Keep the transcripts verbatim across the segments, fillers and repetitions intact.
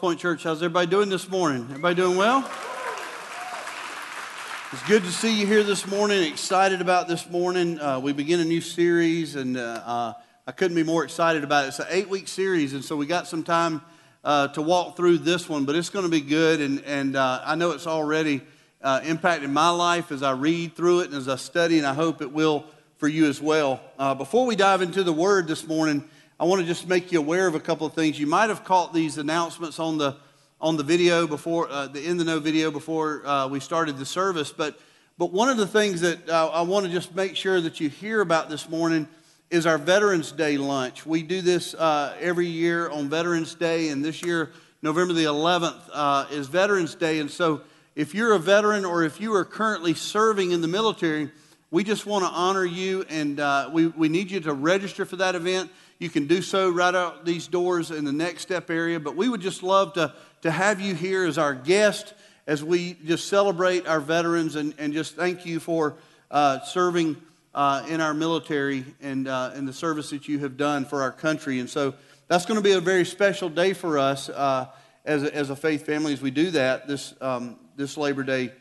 Point Church. How's everybody doing this morning? Everybody doing well? It's good to see you here this morning. Excited about this morning. Uh, we begin a new series, and uh, uh, I couldn't be more excited about it. It's an eight-week series, and so we got some time uh, to walk through this one, but it's going to be good, and, and uh, I know it's already uh, impacted my life as I read through it and as I study, and I hope it will for you as well. Uh, before we dive into the Word this morning, I want to just make you aware of a couple of things. You might have caught these announcements on the on the video before uh, the in the know video before uh, we started the service. But but one of the things that uh, I want to just make sure that you hear about this morning is our Veterans Day lunch. We do this uh, every year on Veterans Day, and this year, November the eleventh, uh, is Veterans Day. And so, if you're a veteran or if you are currently serving in the military, we just want to honor you, and uh, we we need you to register for that event. You can do so right out these doors in the next step area. But we would just love to, to have you here as our guest as we just celebrate our veterans and, and just thank you for uh, serving uh, in our military and, uh, and the service that you have done for our country. And so that's going to be a very special day for us uh, as, a, as a faith family as we do that this, um, this Labor Day.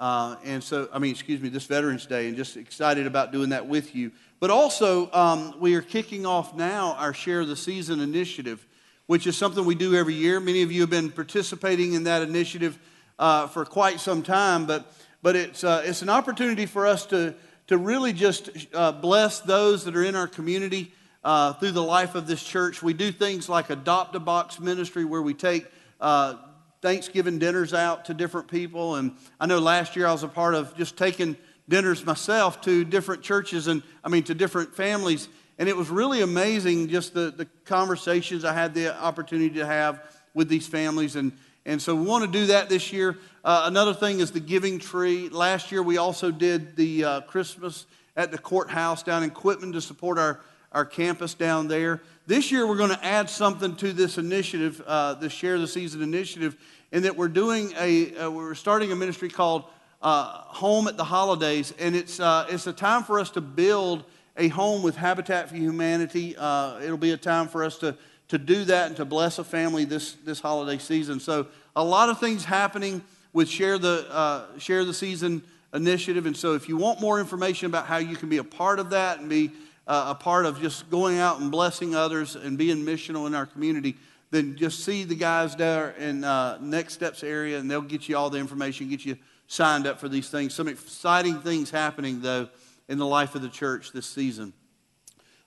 Uh, and so, I mean, excuse me, this Veterans Day, and just excited about doing that with you. But also, um, we are kicking off now our Share of the Season initiative, which is something we do every year. Many of you have been participating in that initiative uh, for quite some time, but but it's uh, it's an opportunity for us to, to really just uh, bless those that are in our community uh, through the life of this church. We do things like Adopt-A-Box ministry, where we take uh, Thanksgiving dinners out to different people. And I know last year I was a part of just taking dinners myself to different churches and, I mean, to different families. And it was really amazing just the, the conversations I had the opportunity to have with these families. And, and so we want to do that this year. Uh, another thing is the Giving Tree. Last year we also did the uh, Christmas at the courthouse down in Quitman to support our, our campus down there. This year we're going to add something to this initiative, uh, the Share the Season initiative, in that we're doing a, uh, we're starting a ministry called Uh, home at the Holidays, and it's uh, it's a time for us to build a home with Habitat for Humanity. Uh, it'll be a time for us to to do that and to bless a family this this holiday season. So a lot of things happening with Share the uh, Share the Season initiative, and so if you want more information about how you can be a part of that and be uh, a part of just going out and blessing others and being missional in our community, then just see the guys there in uh, Next Steps area, and they'll get you all the information, get you signed up for these things. Some exciting things happening, though, in the life of the church this season.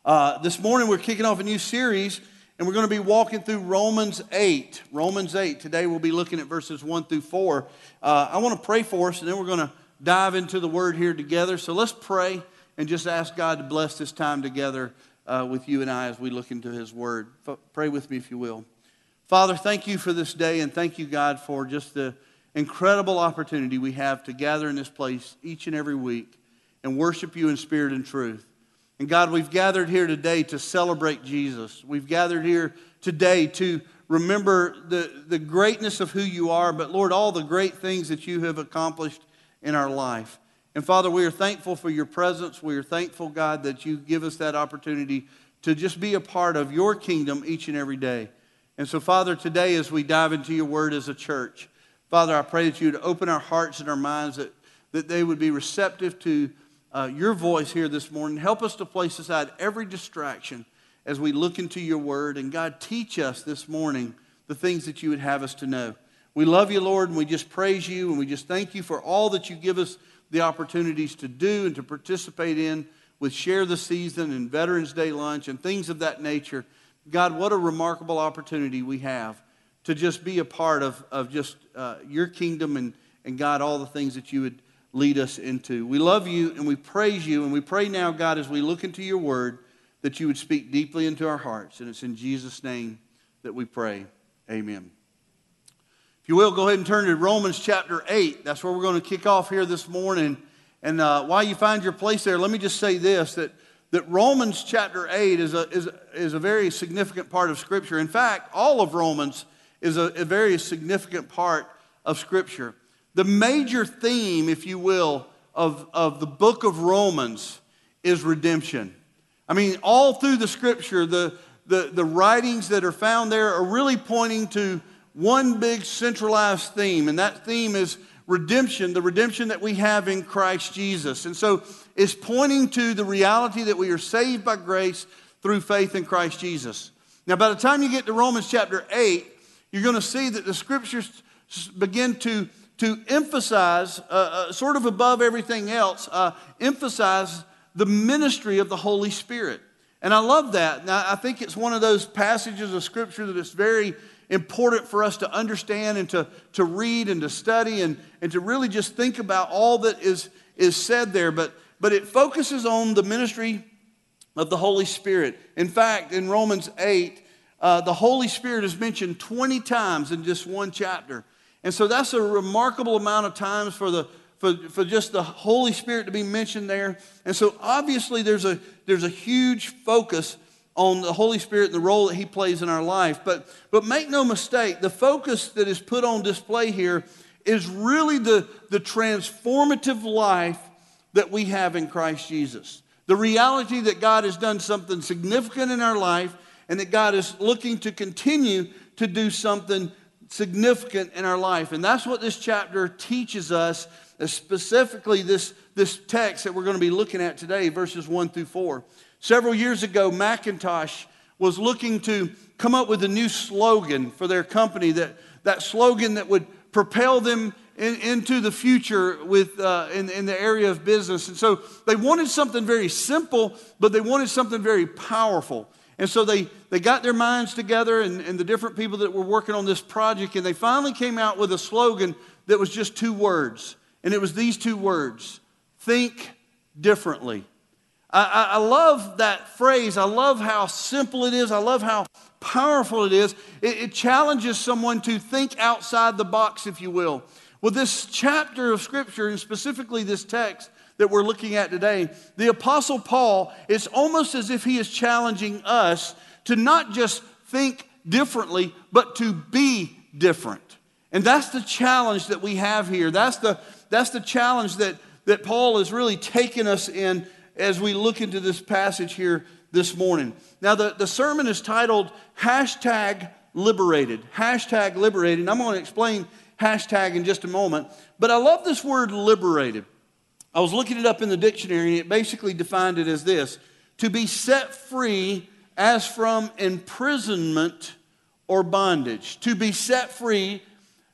Uh, this morning, we're kicking off a new series, and we're going to be walking through Romans eight. Romans eight. Today, we'll be looking at verses one through four. Uh, I want to pray for us, and then we're going to dive into the Word here together. So let's pray and just ask God to bless this time together uh, with you and I as we look into His Word. F- pray with me, if you will. Father, thank you for this day, and thank you, God, for just the incredible opportunity we have to gather in this place each and every week and worship you in spirit and truth. And God, we've gathered here today to celebrate Jesus. We've gathered here today to remember the, the greatness of who you are, but Lord, all the great things that you have accomplished in our life. And Father, we are thankful for your presence. We are thankful, God, that you give us that opportunity to just be a part of your kingdom each and every day. And so, Father, today as we dive into your word as a church, Father, I pray that you would open our hearts and our minds, that, that they would be receptive to uh, your voice here this morning. Help us to place aside every distraction as we look into your word. And God, teach us this morning the things that you would have us to know. We love you, Lord, and we just praise you, and we just thank you for all that you give us the opportunities to do and to participate in with Share the Season and Veterans Day lunch and things of that nature. God, what a remarkable opportunity we have to just be a part of, of just uh, your kingdom and, and, God, all the things that you would lead us into. We love you and we praise you, and we pray now, God, as we look into your word, that you would speak deeply into our hearts. And it's in Jesus' name that we pray. Amen. If you will, go ahead and turn to Romans chapter eight. That's where we're going to kick off here this morning. And uh, while you find your place there, let me just say this, that that Romans chapter eight is a, is, is a very significant part of Scripture. In fact, all of Romans is a, a very significant part of Scripture. The major theme, if you will, of, of the book of Romans is redemption. I mean, all through the Scripture, the, the, the writings that are found there are really pointing to one big centralized theme, and that theme is redemption, the redemption that we have in Christ Jesus. And so it's pointing to the reality that we are saved by grace through faith in Christ Jesus. Now, by the time you get to Romans chapter eight, you're going to see that the scriptures begin to, to emphasize, uh, uh, sort of above everything else, uh, emphasize the ministry of the Holy Spirit. And I love that. Now, I think it's one of those passages of scripture that is very important for us to understand and to, to read and to study and, and to really just think about all that is, is said there. But, but it focuses on the ministry of the Holy Spirit. In fact, in Romans eight, uh, the Holy Spirit is mentioned twenty times in just one chapter. And so that's a remarkable amount of times for the For, for just the Holy Spirit to be mentioned there. And so obviously there's a, there's a huge focus on the Holy Spirit and the role that he plays in our life. But, but make no mistake, the focus that is put on display here is really the, the transformative life that we have in Christ Jesus. The reality that God has done something significant in our life and that God is looking to continue to do something significant in our life. And that's what this chapter teaches us, specifically this, this text that we're going to be looking at today, verses one through four. Several years ago, Macintosh was looking to come up with a new slogan for their company, that, that slogan that would propel them in, into the future with, uh, in, in the area of business. And so they wanted something very simple, but they wanted something very powerful. And so they, they got their minds together and, and the different people that were working on this project, and they finally came out with a slogan that was just two words. And it was these two words: think differently. I, I, I love that phrase. I love how simple it is. I love how powerful it is. It, it challenges someone to think outside the box, if you will. Well, this chapter of Scripture, and specifically this text that we're looking at today, the Apostle Paul, it's almost as if he is challenging us to not just think differently, but to be different. And that's the challenge that we have here. That's the, that's the challenge that, that Paul is really taking us in as we look into this passage here this morning. Now, the, the sermon is titled Hashtag Liberated. Hashtag Liberated. And I'm going to explain hashtag in just a moment. But I love this word liberated. I was looking it up in the dictionary, and it basically defined it as this: to be set free as from imprisonment or bondage. To be set free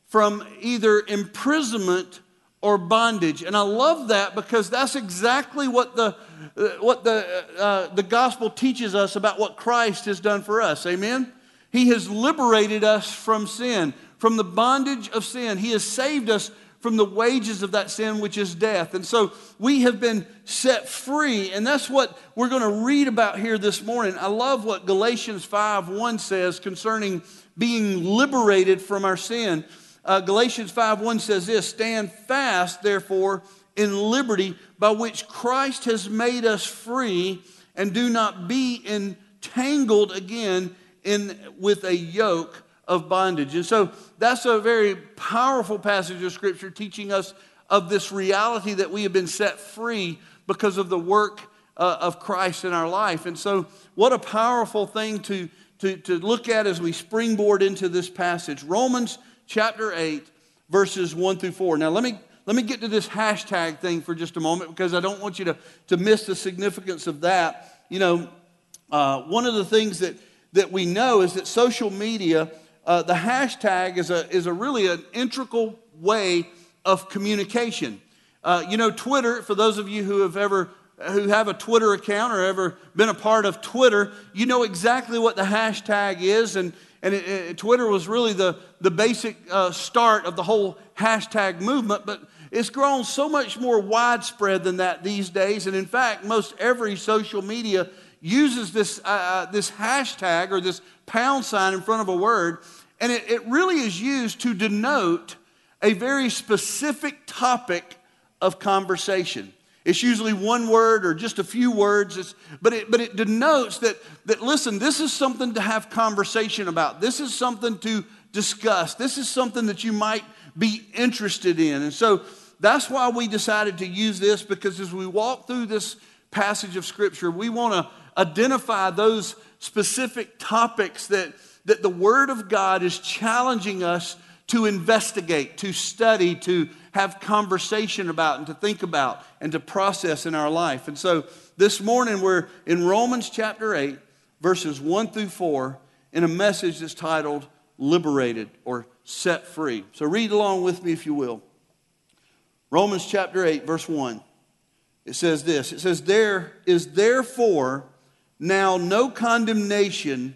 from either imprisonment or bondage. And I love that, because that's exactly what the, what the, uh, the gospel teaches us about what Christ has done for us. Amen? He has liberated us from sin, from the bondage of sin. He has saved us from the wages of that sin, which is death. And so we have been set free, and that's what we're going to read about here this morning. I love what Galatians five one says concerning being liberated from our sin. Uh, Galatians five one says this: "Stand fast, therefore, in liberty by which Christ has made us free, and do not be entangled again in with a yoke of bondage." And so that's a very powerful passage of Scripture teaching us of this reality that we have been set free because of the work uh, of Christ in our life. And so what a powerful thing to, to, to look at as we springboard into this passage. Romans chapter eight, verses one through four. Now, let me, let me get to this hashtag thing for just a moment, because I don't want you to, to miss the significance of that. You know, uh, one of the things that, that we know is that social media, uh, the hashtag is a, is a really an integral way of communication. Uh, you know, Twitter, for those of you who have ever, who have a Twitter account or ever been a part of Twitter, you know exactly what the hashtag is. And And it, it, Twitter was really the, the basic uh, start of the whole hashtag movement, but it's grown so much more widespread than that these days. And in fact, most every social media uses this, uh, this hashtag or this pound sign in front of a word, and it, it really is used to denote a very specific topic of conversation. It's usually one word or just a few words, it's, but, it, but it denotes that, that, listen, this is something to have conversation about. This is something to discuss. This is something that you might be interested in. And so that's why we decided to use this, because as we walk through this passage of Scripture, we want to identify those specific topics that, that the Word of God is challenging us to investigate, to study, to have conversation about, and to think about, and to process in our life. And so this morning we're in Romans chapter eight, verses one through four, in a message that's titled, Liberated, or Set Free. So read along with me if you will. Romans chapter eight, verse one. It says this. It says, there is therefore now no condemnation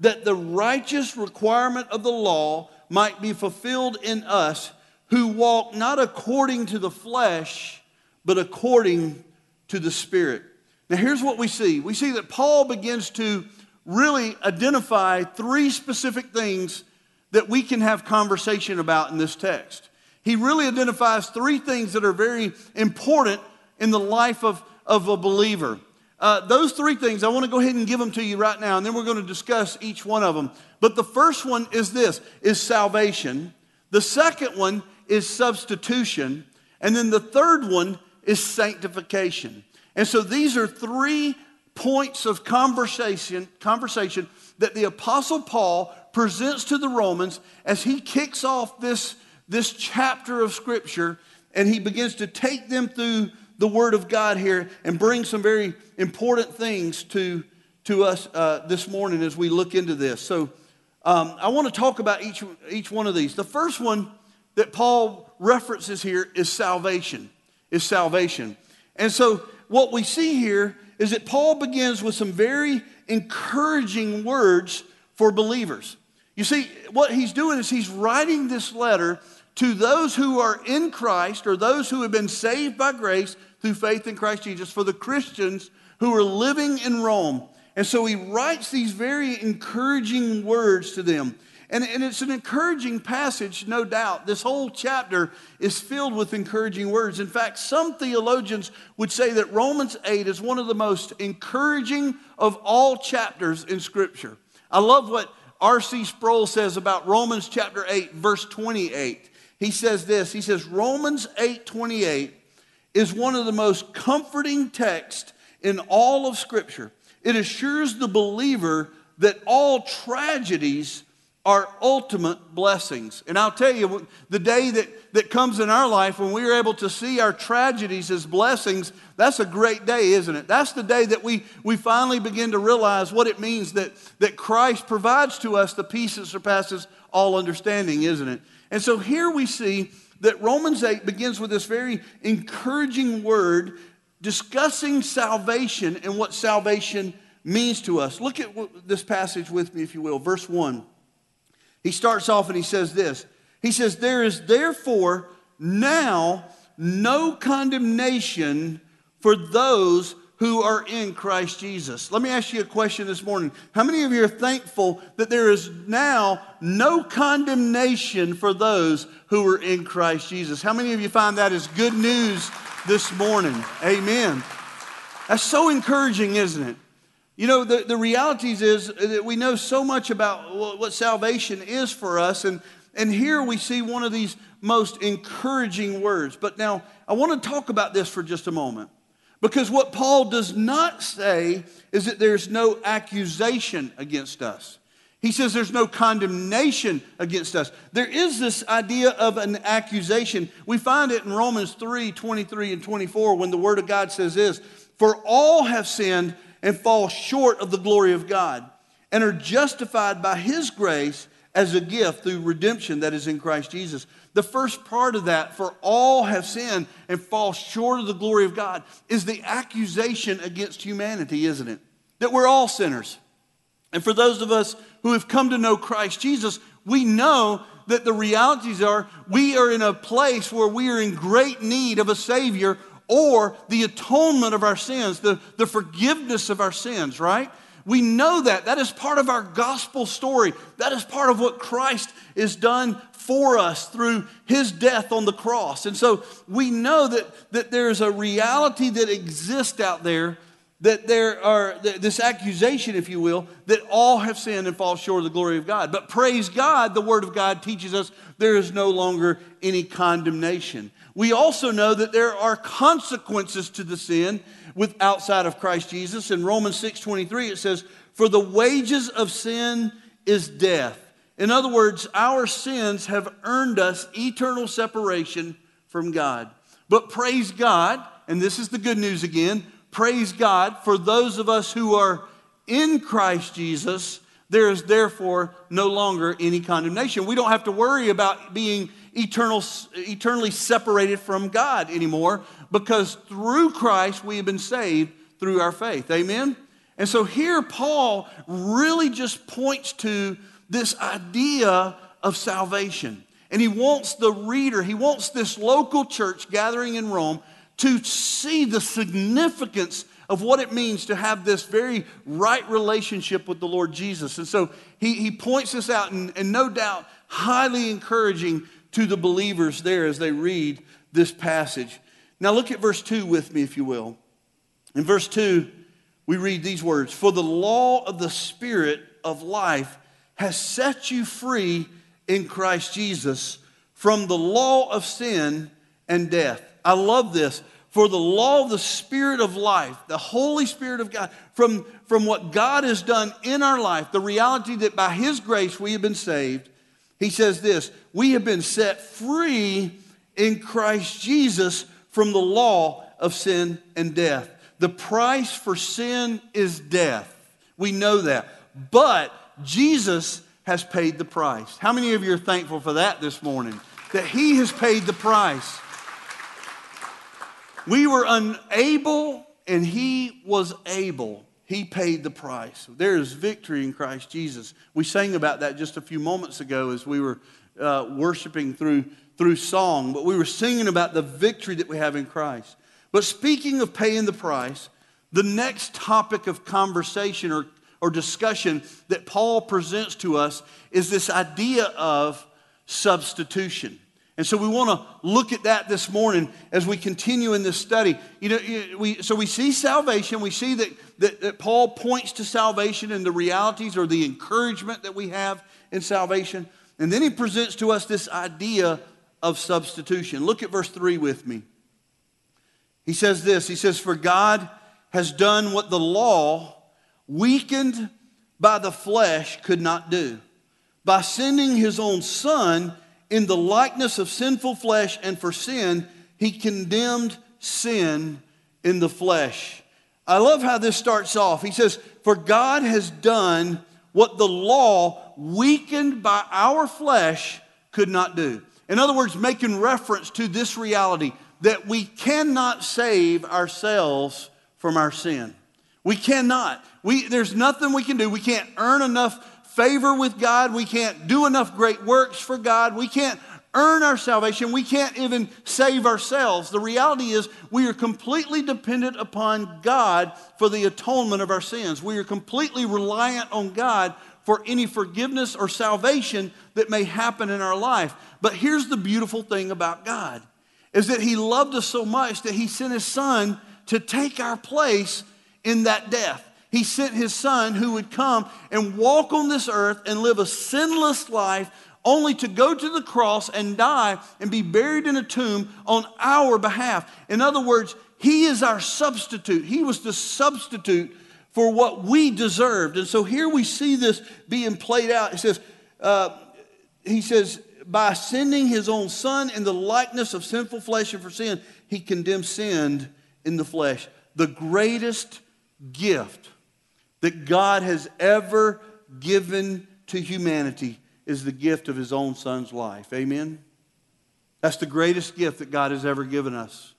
that the righteous requirement of the law might be fulfilled in us who walk not according to the flesh, but according to the Spirit. Now here's what we see. We see that Paul begins to really identify three specific things that we can have conversation about in this text. He really identifies three things that are very important in the life of, of a believer. Uh, those three things, I want to go ahead and give them to you right now, and then we're going to discuss each one of them. But the first one is this, is salvation. The second one is substitution. And then the third one is sanctification. And so these are three points of conversation, conversation that the Apostle Paul presents to the Romans as he kicks off this, this chapter of Scripture, and he begins to take them through the Word of God here and bring some very important things to, to us uh, this morning as we look into this. So um, I want to talk about each, each one of these. The first one that Paul references here is salvation, is salvation. And so what we see here is that Paul begins with some very encouraging words for believers. You see, what he's doing is he's writing this letter to those who are in Christ, or those who have been saved by grace through faith in Christ Jesus, for the Christians who are living in Rome. And so he writes these very encouraging words to them. And, and it's an encouraging passage, no doubt. This whole chapter is filled with encouraging words. In fact, some theologians would say that Romans eight is one of the most encouraging of all chapters in Scripture. I love what R C Sproul says about Romans chapter eight, verse twenty-eight. He says this, he says, Romans eight twenty-eight is one of the most comforting texts in all of Scripture. It assures the believer that all tragedies are ultimate blessings. And I'll tell you, the day that, that comes in our life when we are able to see our tragedies as blessings, that's a great day, isn't it? That's the day that we, we finally begin to realize what it means that, that Christ provides to us the peace that surpasses all understanding, isn't it? And so here we see that Romans eight begins with this very encouraging word discussing salvation and what salvation means to us. Look at this passage with me, if you will. Verse one. He starts off and he says this. He says, there is therefore now no condemnation for those who are in Christ Jesus. Let me ask you a question this morning. How many of you are thankful that there is now no condemnation for those who are in Christ Jesus? How many of you find that is good news this morning? Amen. That's so encouraging, isn't it? You know, the, the reality is that we know so much about what salvation is for us, and, and here we see one of these most encouraging words. But now, I want to talk about this for just a moment. Because what Paul does not say is that there's no accusation against us. He says there's no condemnation against us. There is this idea of an accusation. We find it in Romans three twenty-three and twenty-four when the Word of God says this, for all have sinned and fall short of the glory of God and are justified by his grace as a gift through redemption that is in Christ Jesus. The first part of that, for all have sinned and fall short of the glory of God, is the accusation against humanity, isn't it? That we're all sinners. And for those of us who have come to know Christ Jesus, we know that the realities are we are in a place where we are in great need of a Savior or the atonement of our sins, the, the forgiveness of our sins, right? We know that. That is part of our gospel story. That is part of what Christ has done for us through his death on the cross. And so we know that, that there is a reality that exists out there, that there are this accusation, if you will, that all have sinned and fall short of the glory of God. But praise God, the Word of God teaches us there is no longer any condemnation. We also know that there are consequences to the sin with outside of Christ Jesus. In Romans six twenty-three, it says, "For the wages of sin is death." In other words, our sins have earned us eternal separation from God. But praise God, and this is the good news again, praise God, for those of us who are in Christ Jesus, there is therefore no longer any condemnation. We don't have to worry about being eternal, eternally separated from God anymore, because through Christ we have been saved through our faith. Amen? And so here Paul really just points to this idea of salvation. And he wants the reader, he wants this local church gathering in Rome to see the significance of what it means to have this very right relationship with the Lord Jesus. And so he, he points this out, and, and no doubt highly encouraging to the believers there as they read this passage. Now look at verse two with me, if you will. In verse two, we read these words, "For the law of the Spirit of life has set you free in Christ Jesus from the law of sin and death." I love this. For the law of the Spirit of life, the Holy Spirit of God, from, from what God has done in our life, the reality that by his grace we have been saved, he says this, we have been set free in Christ Jesus from the law of sin and death. The price for sin is death. We know that. But Jesus has paid the price. How many of you are thankful for that this morning? That he has paid the price. We were unable, and he was able. He paid the price. There is victory in Christ Jesus. We sang about that just a few moments ago as we were uh, worshiping through, through song. But we were singing about the victory that we have in Christ. But speaking of paying the price, the next topic of conversation or, or discussion that Paul presents to us is this idea of substitution. And so we want to look at that this morning as we continue in this study. You know, we, so we see salvation. We see that, that, that Paul points to salvation and the realities or the encouragement that we have in salvation. And then he presents to us this idea of substitution. Look at verse three with me. He says this. He says, "For God has done what the law, weakened by the flesh, could not do, by sending his own Son in the likeness of sinful flesh, and for sin, he condemned sin in the flesh." I love how this starts off. He says, "For God has done what the law, weakened by our flesh, could not do." In other words, making reference to this reality that we cannot save ourselves from our sin. We cannot. We, there's nothing we can do. We can't earn enough favor with God. We can't do enough great works for God. We can't earn our salvation. We can't even save ourselves. The reality is we are completely dependent upon God for the atonement of our sins. We are completely reliant on God for any forgiveness or salvation that may happen in our life. But here's the beautiful thing about God, is that he loved us so much that he sent his Son to take our place in that death. He sent his Son who would come and walk on this earth and live a sinless life, only to go to the cross and die and be buried in a tomb on our behalf. In other words, he is our substitute. He was the substitute for what we deserved. And so here we see this being played out. It says, uh, he says, by sending his own Son in the likeness of sinful flesh and for sin, he condemned sin in the flesh. The greatest gift that God has ever given to humanity is the gift of his own Son's life. Amen? That's the greatest gift that God has ever given us.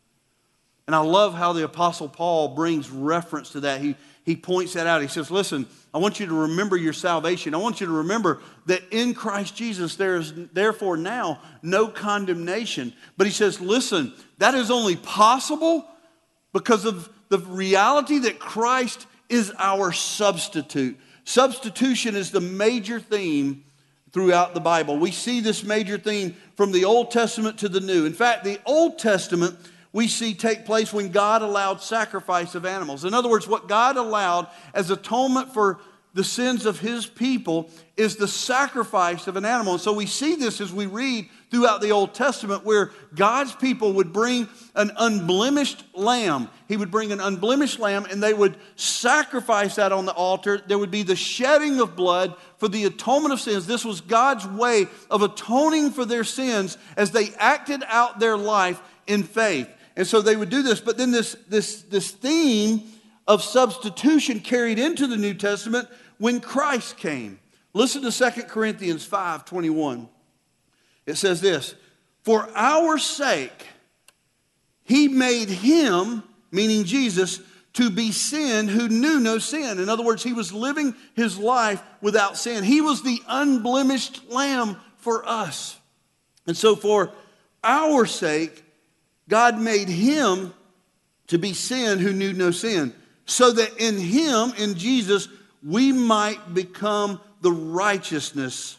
And I love how the Apostle Paul brings reference to that. He, he points that out. He says, listen, I want you to remember your salvation. I want you to remember that in Christ Jesus there is therefore now no condemnation. But he says, listen, that is only possible because of the reality that Christ is our substitute. Substitution is the major theme throughout the Bible. We see this major theme from the Old Testament to the New. In fact, the Old Testament we see take place when God allowed sacrifice of animals. In other words, what God allowed as atonement for the sins of his people is the sacrifice of an animal. And so we see this as we read throughout the Old Testament, where God's people would bring an unblemished lamb. He would bring an unblemished lamb and they would sacrifice that on the altar. There would be the shedding of blood for the atonement of sins. This was God's way of atoning for their sins as they acted out their life in faith. And so they would do this. But then this, this, this theme of substitution carried into the New Testament when Christ came. Listen to Second Corinthians five twenty-one. It says this, "For our sake he made him," meaning Jesus, "to be sin who knew no sin." In other words, he was living his life without sin. He was the unblemished lamb for us. And so for our sake, God made him to be sin who knew no sin, so that in him, in Jesus, we might become the righteousness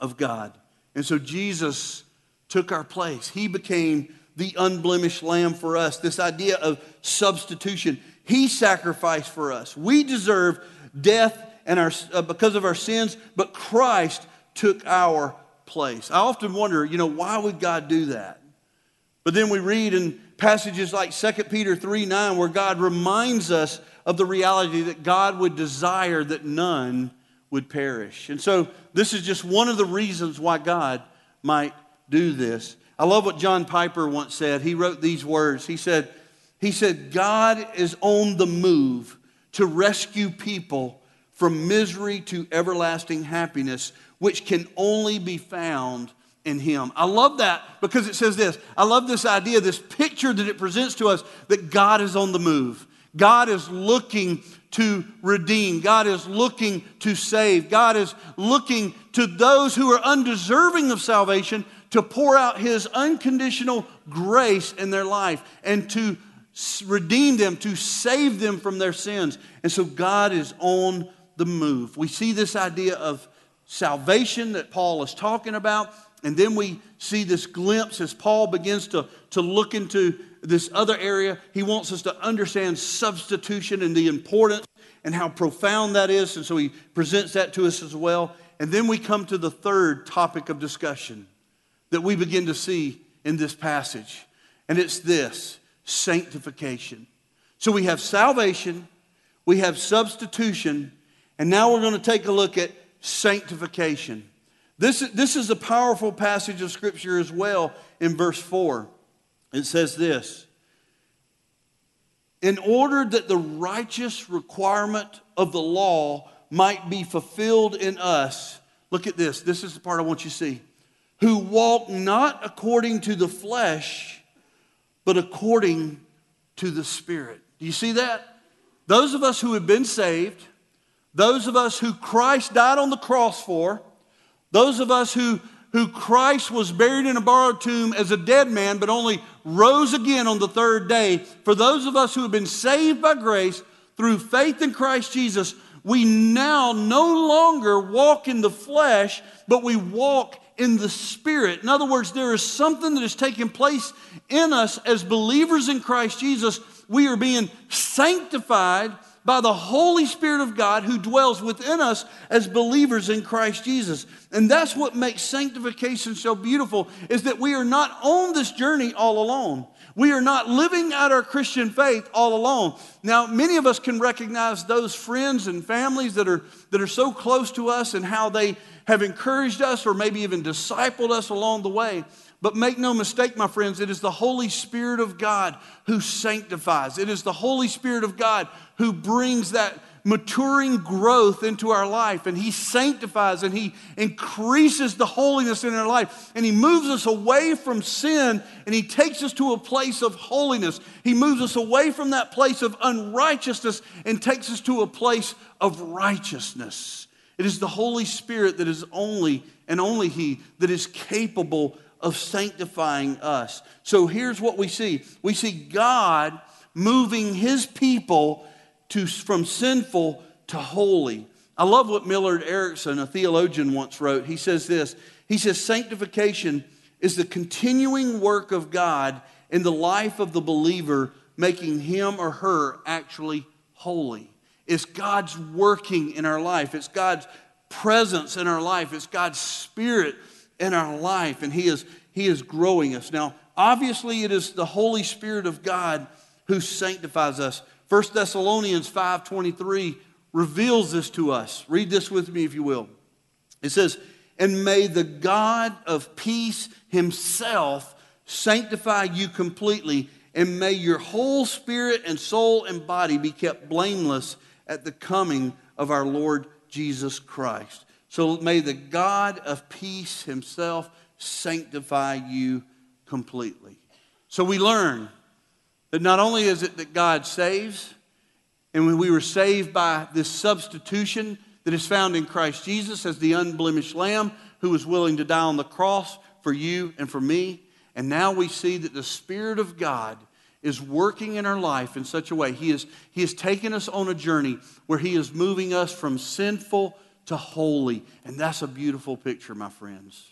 of God. And so Jesus took our place. He became the unblemished lamb for us. This idea of substitution. He sacrificed for us. We deserve death and our uh, because of our sins, but Christ took our place. I often wonder, you know, why would God do that? But then we read in passages like Second Peter three nine, where God reminds us of the reality that God would desire that none would perish. And so this is just one of the reasons why God might do this. I love what John Piper once said. He wrote these words. He said, he said, "God is on the move to rescue people from misery to everlasting happiness, which can only be found in him." I love that because it says this. I love this idea, this picture that it presents to us, that God is on the move. God is looking to redeem. God is looking to save. God is looking to those who are undeserving of salvation to pour out his unconditional grace in their life and to redeem them, to save them from their sins. And so God is on the move. We see this idea of salvation that Paul is talking about. And then we see this glimpse as Paul begins to, to look into this other area. He wants us to understand substitution and the importance and how profound that is. And so he presents that to us as well. And then we come to the third topic of discussion that we begin to see in this passage. And it's this, sanctification. So we have salvation, we have substitution, and now we're going to take a look at sanctification. This, this is a powerful passage of Scripture as well in verse four. It says this, "In order that the righteous requirement of the law might be fulfilled in us," look at this, this is the part I want you to see, "who walk not according to the flesh, but according to the Spirit." Do you see that? Those of us who have been saved, those of us who Christ died on the cross for, those of us who, who Christ was buried in a borrowed tomb as a dead man but only rose again on the third day, for those of us who have been saved by grace through faith in Christ Jesus, we now no longer walk in the flesh, but we walk in the Spirit. In other words, there is something that is taking place in us as believers in Christ Jesus. We are being sanctified by the Holy Spirit of God who dwells within us as believers in Christ Jesus. And that's what makes sanctification so beautiful, is that we are not on this journey all alone. We are not living out our Christian faith all alone. Now, many of us can recognize those friends and families that are, that are so close to us and how they have encouraged us or maybe even discipled us along the way. But make no mistake, my friends, it is the Holy Spirit of God who sanctifies. It is the Holy Spirit of God who brings that maturing growth into our life. And he sanctifies and he increases the holiness in our life. And he moves us away from sin and he takes us to a place of holiness. He moves us away from that place of unrighteousness and takes us to a place of righteousness. It is the Holy Spirit that is only and only he that is capable of of sanctifying us. So here's what we see. We see God moving his people to from sinful to holy. I love what Millard Erickson, a theologian, once wrote. He says this. He says, sanctification is the continuing work of God in the life of the believer, making him or her actually holy. It's God's working in our life. It's God's presence in our life. It's God's Spirit in our life. And He is, He is growing us. Now, obviously, it is the Holy Spirit of God who sanctifies us. First Thessalonians five twenty-three reveals this to us. Read this with me, if you will. It says, and may the God of peace Himself sanctify you completely, and may your whole spirit and soul and body be kept blameless at the coming of our Lord Jesus Christ. So may the God of peace Himself sanctify you completely. So we learn that not only is it that God saves, and when we were saved by this substitution that is found in Christ Jesus as the unblemished Lamb who was willing to die on the cross for you and for me. And now we see that the Spirit of God is working in our life in such a way. He is, he has taken us on a journey where He is moving us from sinful to holy. And that's a beautiful picture, my friends.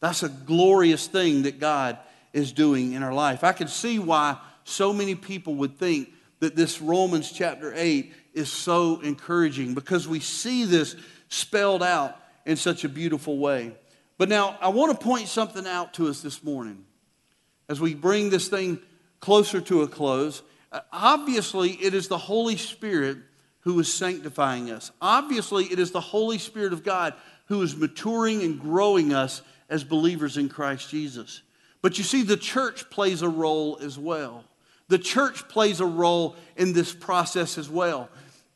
That's a glorious thing that God is doing in our life. I can see why so many people would think that this Romans chapter eight is so encouraging, because we see this spelled out in such a beautiful way. But now I want to point something out to us this morning. As we bring this thing closer to a close, obviously it is the Holy Spirit who is sanctifying us. Obviously it is the Holy Spirit of God who is maturing and growing us as believers in Christ Jesus. But you see, the church plays a role as well. The church plays a role in this process as well.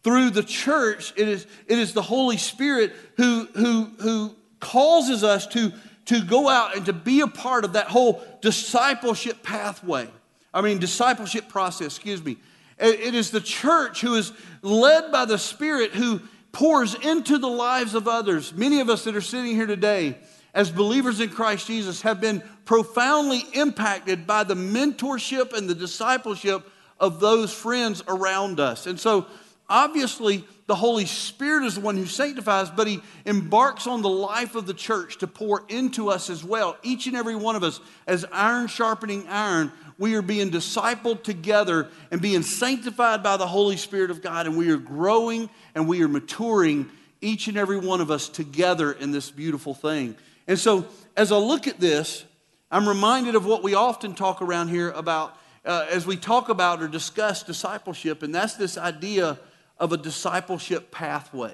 Through the church, it is, it is the Holy Spirit who, who, who causes us to to go out and to be a part of that whole discipleship pathway. I mean, discipleship process, excuse me. It is the church who is led by the Spirit who pours into the lives of others. Many of us that are sitting here today as believers in Christ Jesus have been profoundly impacted by the mentorship and the discipleship of those friends around us. And so, obviously, the Holy Spirit is the one who sanctifies, but He embarks on the life of the church to pour into us as well. Each and every one of us, as iron sharpening iron, we are being discipled together and being sanctified by the Holy Spirit of God, and we are growing and we are maturing, each and every one of us together in this beautiful thing. And so, as I look at this, I'm reminded of what we often talk around here about uh, as we talk about or discuss discipleship, and that's this idea of a discipleship pathway.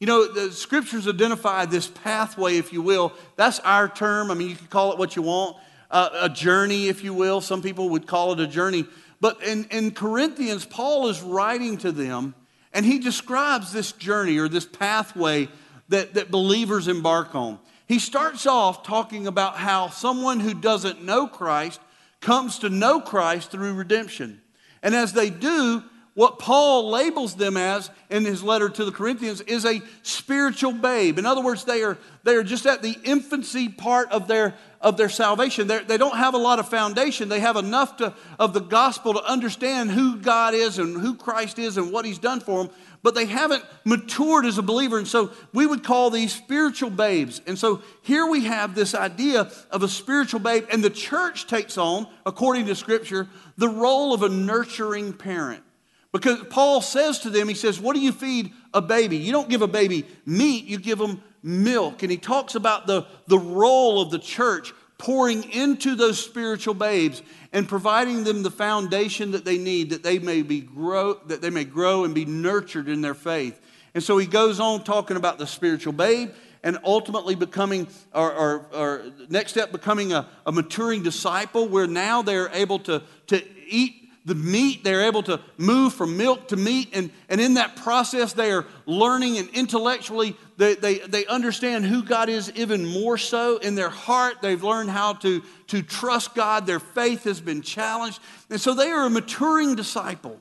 You know, the Scriptures identify this pathway, if you will. That's our term. I mean, you can call it what you want, uh, a journey, if you will. Some people would call it a journey. But in, in Corinthians, Paul is writing to them, and he describes this journey or this pathway that, that believers embark on. He starts off talking about how someone who doesn't know Christ comes to know Christ through redemption. And as they do, what Paul labels them as in his letter to the Corinthians is a spiritual babe. In other words, they are, they are just at the infancy part of their, of their salvation. They're, they don't have a lot of foundation. They have enough to, of the gospel to understand who God is and who Christ is and what He's done for them, but they haven't matured as a believer. And so we would call these spiritual babes. And so here we have this idea of a spiritual babe, and the church takes on, according to Scripture, the role of a nurturing parent. Because Paul says to them, he says, what do you feed a baby? You don't give a baby meat, you give them milk. And he talks about the, the role of the church pouring into those spiritual babes and providing them the foundation that they need, that they may be grow, that they may grow and be nurtured in their faith. And so he goes on talking about the spiritual babe and ultimately becoming, or, or, or next step, becoming a, a maturing disciple, where now they're able to, to eat the meat. They're able to move from milk to meat, and, and in that process they are learning, and intellectually they, they, they understand who God is even more so. In their heart, they've learned how to, to trust God. Their faith has been challenged, and so they are a maturing disciple.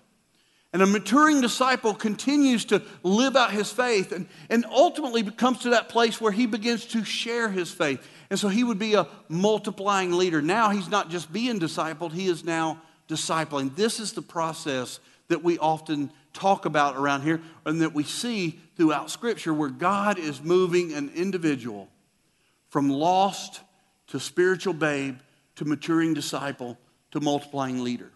And a maturing disciple continues to live out his faith and, and ultimately comes to that place where he begins to share his faith. And so he would be a multiplying leader. Now he's not just being discipled, he is now discipling. This is the process that we often talk about around here and that we see throughout Scripture, where God is moving an individual from lost to spiritual babe to maturing disciple to multiplying leader.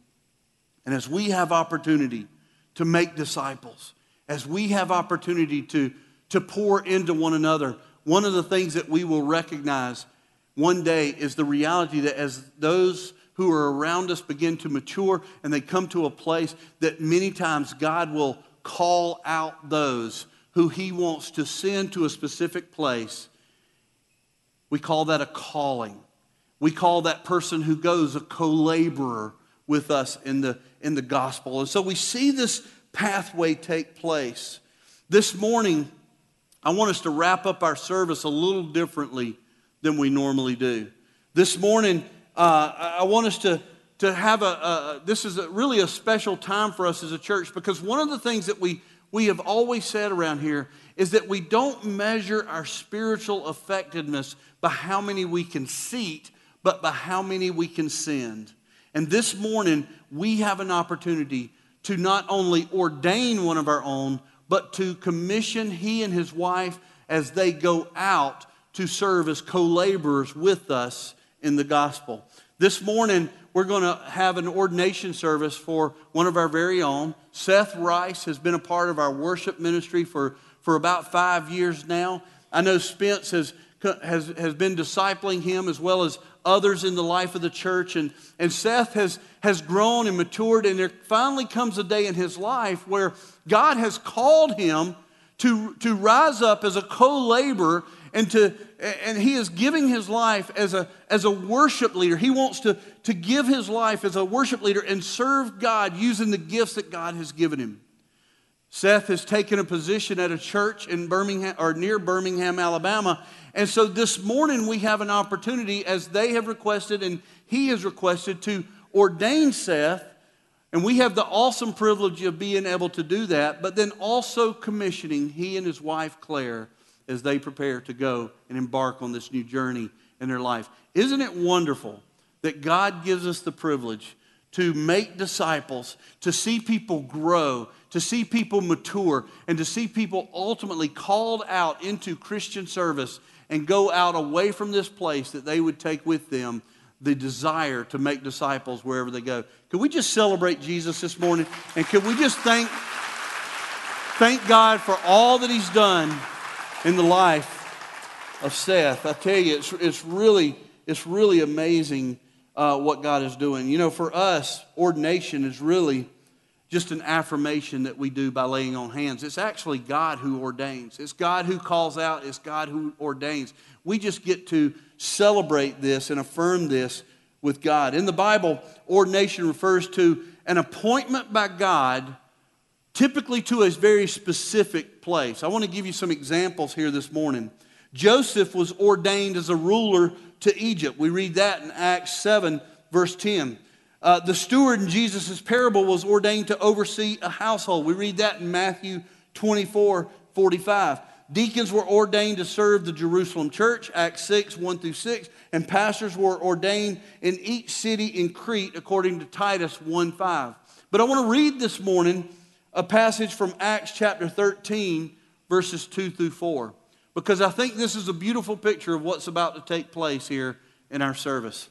And as we have opportunity to make disciples, as we have opportunity to, to pour into one another, one of the things that we will recognize one day is the reality that as those who are around us begin to mature and they come to a place that many times God will call out those who he wants to send to a specific place. We call that a calling. We call that person who goes a co-laborer with us in the, in the gospel. And so we see this pathway take place. This morning, I want us to wrap up our service a little differently than we normally do. This morning, uh, I want us to, to have a, a this is a, really a special time for us as a church, because one of the things that we, we have always said around here is that we don't measure our spiritual effectiveness by how many we can seat, but by how many we can send. And this morning, we have an opportunity to not only ordain one of our own, but to commission he and his wife as they go out to serve as co-laborers with us in the gospel. This morning, we're going to have an ordination service for one of our very own. Seth Rice has been a part of our worship ministry for, for about five years now. I know Spence has, has, has been discipling him as well as others in the life of the church. And, and Seth has, has grown and matured, and there finally comes a day in his life where God has called him to, to rise up as a co-laborer, and to and he is giving his life as a, as a worship leader. He wants to, to give his life as a worship leader and serve God using the gifts that God has given him. Seth has taken a position at a church in Birmingham, or near Birmingham, Alabama. And so this morning we have an opportunity, as they have requested and he has requested, to ordain Seth. And we have the awesome privilege of being able to do that, but then also commissioning he and his wife, Claire, as they prepare to go and embark on this new journey in their life. Isn't it wonderful that God gives us the privilege to make disciples, to see people grow, to see people mature, and to see people ultimately called out into Christian service and go out away from this place that they would take with them the desire to make disciples wherever they go. Could we just celebrate Jesus this morning? And could we just thank, thank God for all that he's done in the life of Seth? I tell you, it's, it's, really, it's really amazing uh, what God is doing. You know, for us, ordination is really just an affirmation that we do by laying on hands. It's actually God who ordains. It's God who calls out. It's God who ordains. We just get to celebrate this and affirm this with God. In the Bible, ordination refers to an appointment by God, typically to a very specific place. I want to give you some examples here this morning. Joseph was ordained as a ruler to Egypt. We read that in Acts seven, verse ten. Uh, the steward in Jesus' parable was ordained to oversee a household. We read that in Matthew twenty-four, forty-five. Deacons were ordained to serve the Jerusalem church, Acts six, one through six. And pastors were ordained in each city in Crete, according to Titus one, five. But I want to read this morning a passage from Acts chapter thirteen, verses two through four. Because I think this is a beautiful picture of what's about to take place here in our service.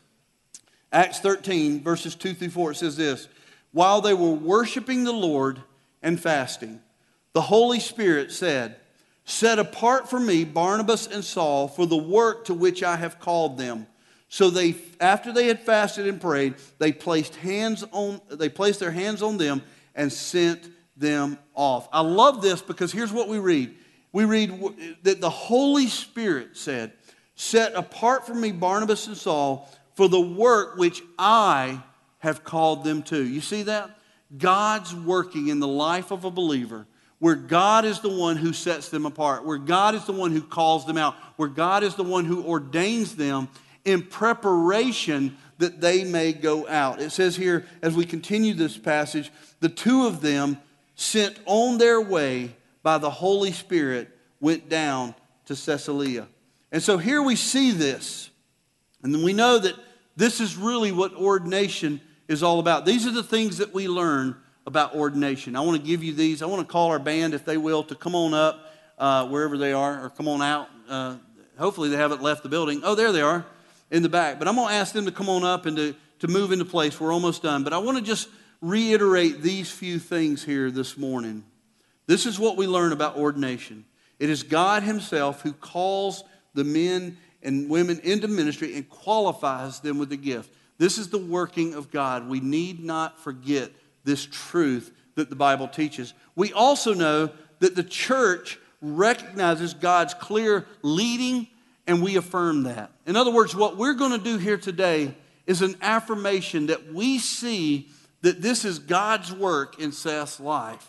Acts thirteen, verses two through four, it says this: "While they were worshiping the Lord and fasting, the Holy Spirit said, 'Set apart for me Barnabas and Saul for the work to which I have called them.' So they, after they had fasted and prayed, they placed hands on, they placed their hands on them and sent them off." I love this, because here's what we read. We read that the Holy Spirit said, "Set apart for me Barnabas and Saul for the work which I have called them to." You see that? God's working in the life of a believer, where God is the one who sets them apart, where God is the one who calls them out, where God is the one who ordains them in preparation that they may go out. It says here, as we continue this passage, the two of them, sent on their way by the Holy Spirit, went down to Caesarea. And so here we see this. And we know that this is really what ordination is all about. These are the things that we learn about ordination. I want to give you these. I want to call our band, if they will, to come on up uh, wherever they are, or come on out. Uh, hopefully they haven't left the building. Oh, there they are in the back. But I'm going to ask them to come on up and to, to move into place. We're almost done. But I want to just reiterate these few things here this morning. This is what we learn about ordination. It is God himself who calls the men and women into ministry and qualifies them with the gift. This is the working of God. We need not forget this truth that the Bible teaches. We also know that the church recognizes God's clear leading, and we affirm that. In other words, what we're going to do here today is an affirmation that we see that this is God's work in Seth's life.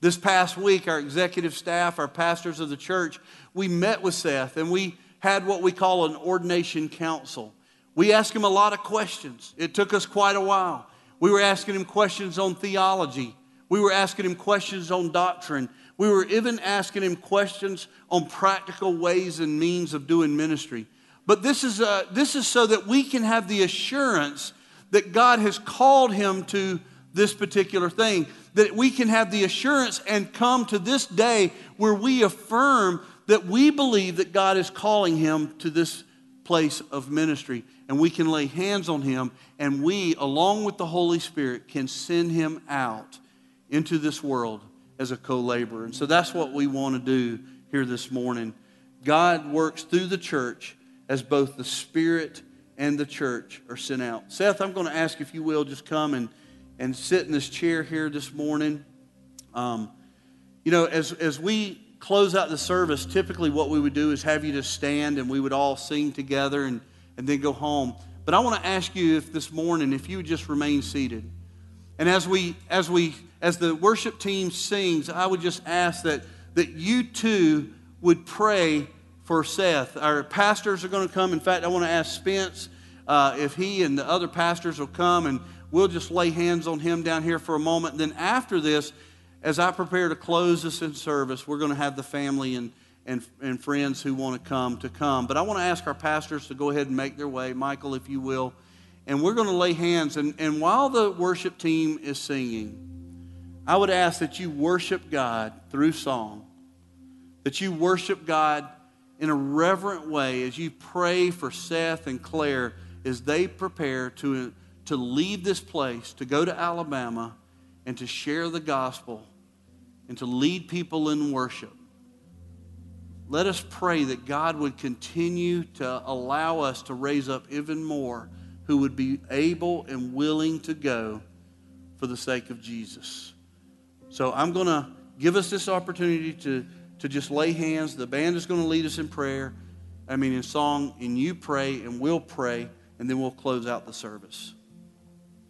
This past week, our executive staff, our pastors of the church, we met with Seth, and we had what we call an ordination council. We asked him a lot of questions. It took us quite a while. We were asking him questions on theology. We were asking him questions on doctrine. We were even asking him questions on practical ways and means of doing ministry. But this is, uh, this is so that we can have the assurance that God has called him to this particular thing, that we can have the assurance and come to this day where we affirm that we believe that God is calling him to this place of ministry. And we can lay hands on him, and we, along with the Holy Spirit, can send him out into this world as a co-laborer. And so that's what we want to do here this morning. God works through the church as both the Spirit and the church are sent out. Seth, I'm going to ask if you will just come and, and sit in this chair here this morning. Um, you know, as, as we close out the service, typically what we would do is have you just stand, and we would all sing together and, and then go home. But I want to ask you if this morning, if you would just remain seated. And as we, as we, as the worship team sings, I would just ask that, that you too would pray for Seth. Our pastors are going to come. In fact, I want to ask Spence uh, if he and the other pastors will come, and we'll just lay hands on him down here for a moment. And then after this, as I prepare to close this in service, we're going to have the family and, and, and friends who want to come to come. But I want to ask our pastors to go ahead and make their way. Michael, if you will. And we're going to lay hands. And, and while the worship team is singing, I would ask that you worship God through song, that you worship God in a reverent way as you pray for Seth and Claire as they prepare to, to leave this place, to go to Alabama, and to share the gospel, and to lead people in worship. Let us pray that God would continue to allow us to raise up even more who would be able and willing to go for the sake of Jesus. So I'm going to give us this opportunity to, to just lay hands. The band is going to lead us in prayer, I mean in song, and you pray, and we'll pray, and then we'll close out the service.